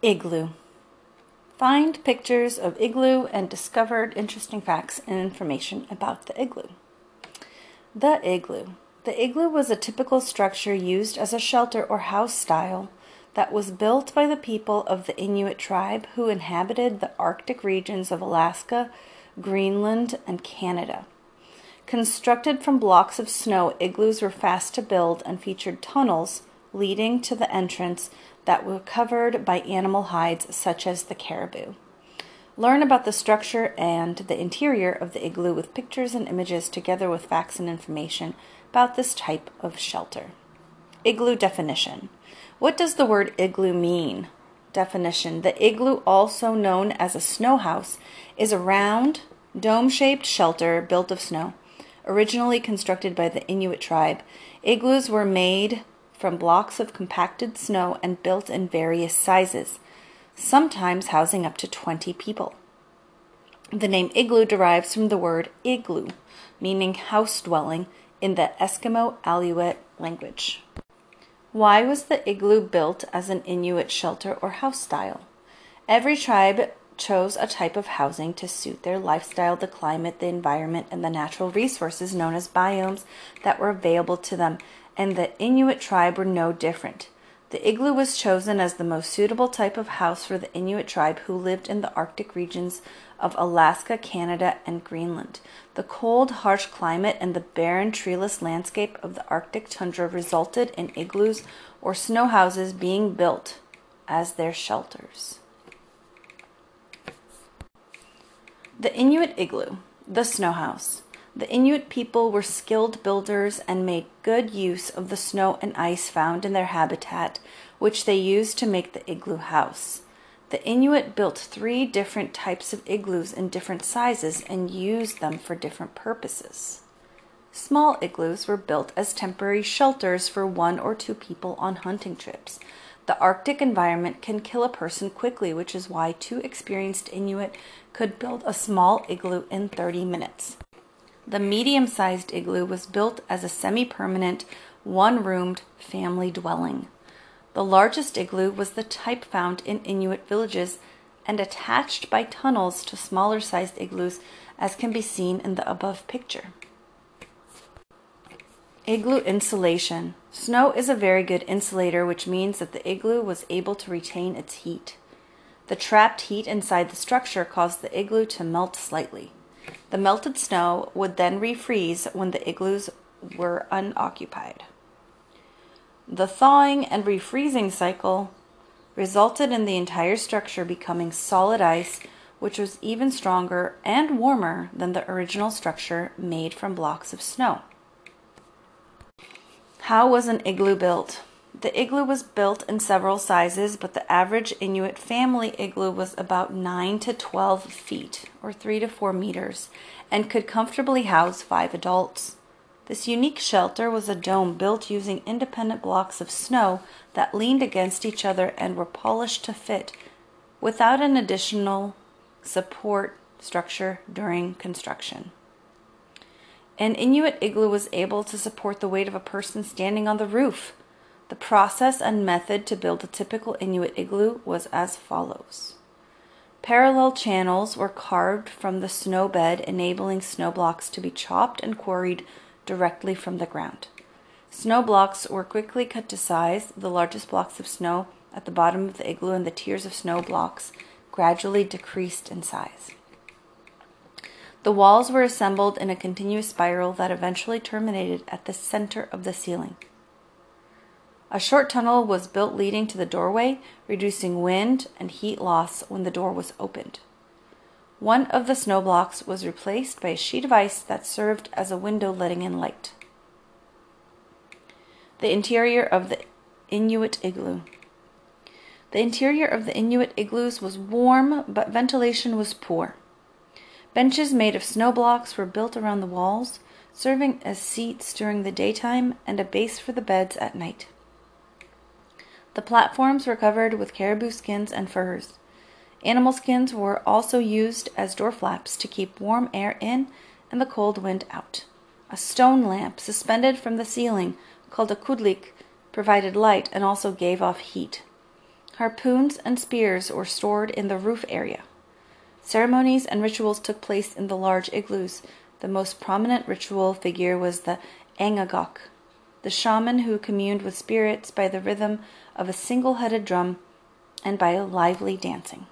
Igloo. Find pictures of igloo and discovered interesting facts and information about the igloo. The igloo. The igloo was a typical structure used as a shelter or house style that was built by the people of the Inuit tribe who inhabited the Arctic regions of Alaska, Greenland, and Canada. Constructed from blocks of snow, igloos were fast to build and featured tunnels leading to the entrance that were covered by animal hides such as the caribou. Learn about the structure and the interior of the igloo with pictures and images together with facts and information about this type of shelter. Igloo definition. What does the word igloo mean? Definition. The igloo, also known as a snow house, is a round, dome-shaped shelter built of snow. Originally constructed by the Inuit tribe, igloos were made from blocks of compacted snow and built in various sizes, sometimes housing up to 20 people. The name igloo derives from the word igloo, meaning house dwelling, in the Eskimo Aleut language. Why was the igloo built as an Inuit shelter or house style? Every tribe chose a type of housing to suit their lifestyle, the climate, the environment, and the natural resources known as biomes that were available to them, and the Inuit tribe were no different. The igloo was chosen as the most suitable type of house for the Inuit tribe who lived in the Arctic regions of Alaska, Canada, and Greenland. The cold, harsh climate and the barren, treeless landscape of the Arctic tundra resulted in igloos or snow houses being built as their shelters. The Inuit igloo, the snow house. The Inuit people were skilled builders and made good use of the snow and ice found in their habitat, which they used to make the igloo house. The Inuit built 3 different types of igloos in different sizes and used them for different purposes. Small igloos were built as temporary shelters for 1 or 2 people on hunting trips. The Arctic environment can kill a person quickly, which is why 2 experienced Inuit could build a small igloo in 30 minutes. The medium-sized igloo was built as a semi-permanent, 1-roomed family dwelling. The largest igloo was the type found in Inuit villages and attached by tunnels to smaller-sized igloos, as can be seen in the above picture. Igloo insulation. Snow is a very good insulator, which means that the igloo was able to retain its heat. The trapped heat inside the structure caused the igloo to melt slightly. The melted snow would then refreeze when the igloos were unoccupied. The thawing and refreezing cycle resulted in the entire structure becoming solid ice, which was even stronger and warmer than the original structure made from blocks of snow. How was an igloo built? The igloo was built in several sizes, but the average Inuit family igloo was about 9 to 12 feet, or 3 to 4 meters, and could comfortably house 5 adults. This unique shelter was a dome built using independent blocks of snow that leaned against each other and were polished to fit, without an additional support structure during construction. An Inuit igloo was able to support the weight of a person standing on the roof. The process and method to build a typical Inuit igloo was as follows. Parallel channels were carved from the snow bed, enabling snow blocks to be chopped and quarried directly from the ground. Snow blocks were quickly cut to size, the largest blocks of snow at the bottom of the igloo and the tiers of snow blocks gradually decreased in size. The walls were assembled in a continuous spiral that eventually terminated at the center of the ceiling. A short tunnel was built leading to the doorway, reducing wind and heat loss when the door was opened. One of the snow blocks was replaced by a sheet of ice that served as a window letting in light. The interior of the Inuit igloo. The interior of the Inuit igloos was warm, but ventilation was poor. Benches made of snow blocks were built around the walls, serving as seats during the daytime and a base for the beds at night. The platforms were covered with caribou skins and furs. Animal skins were also used as door flaps to keep warm air in and the cold wind out. A stone lamp suspended from the ceiling, called a kudlik, provided light and also gave off heat. Harpoons and spears were stored in the roof area. Ceremonies and rituals took place in the large igloos. The most prominent ritual figure was the angagok, the shaman who communed with spirits by the rhythm of a single-headed drum and by lively dancing.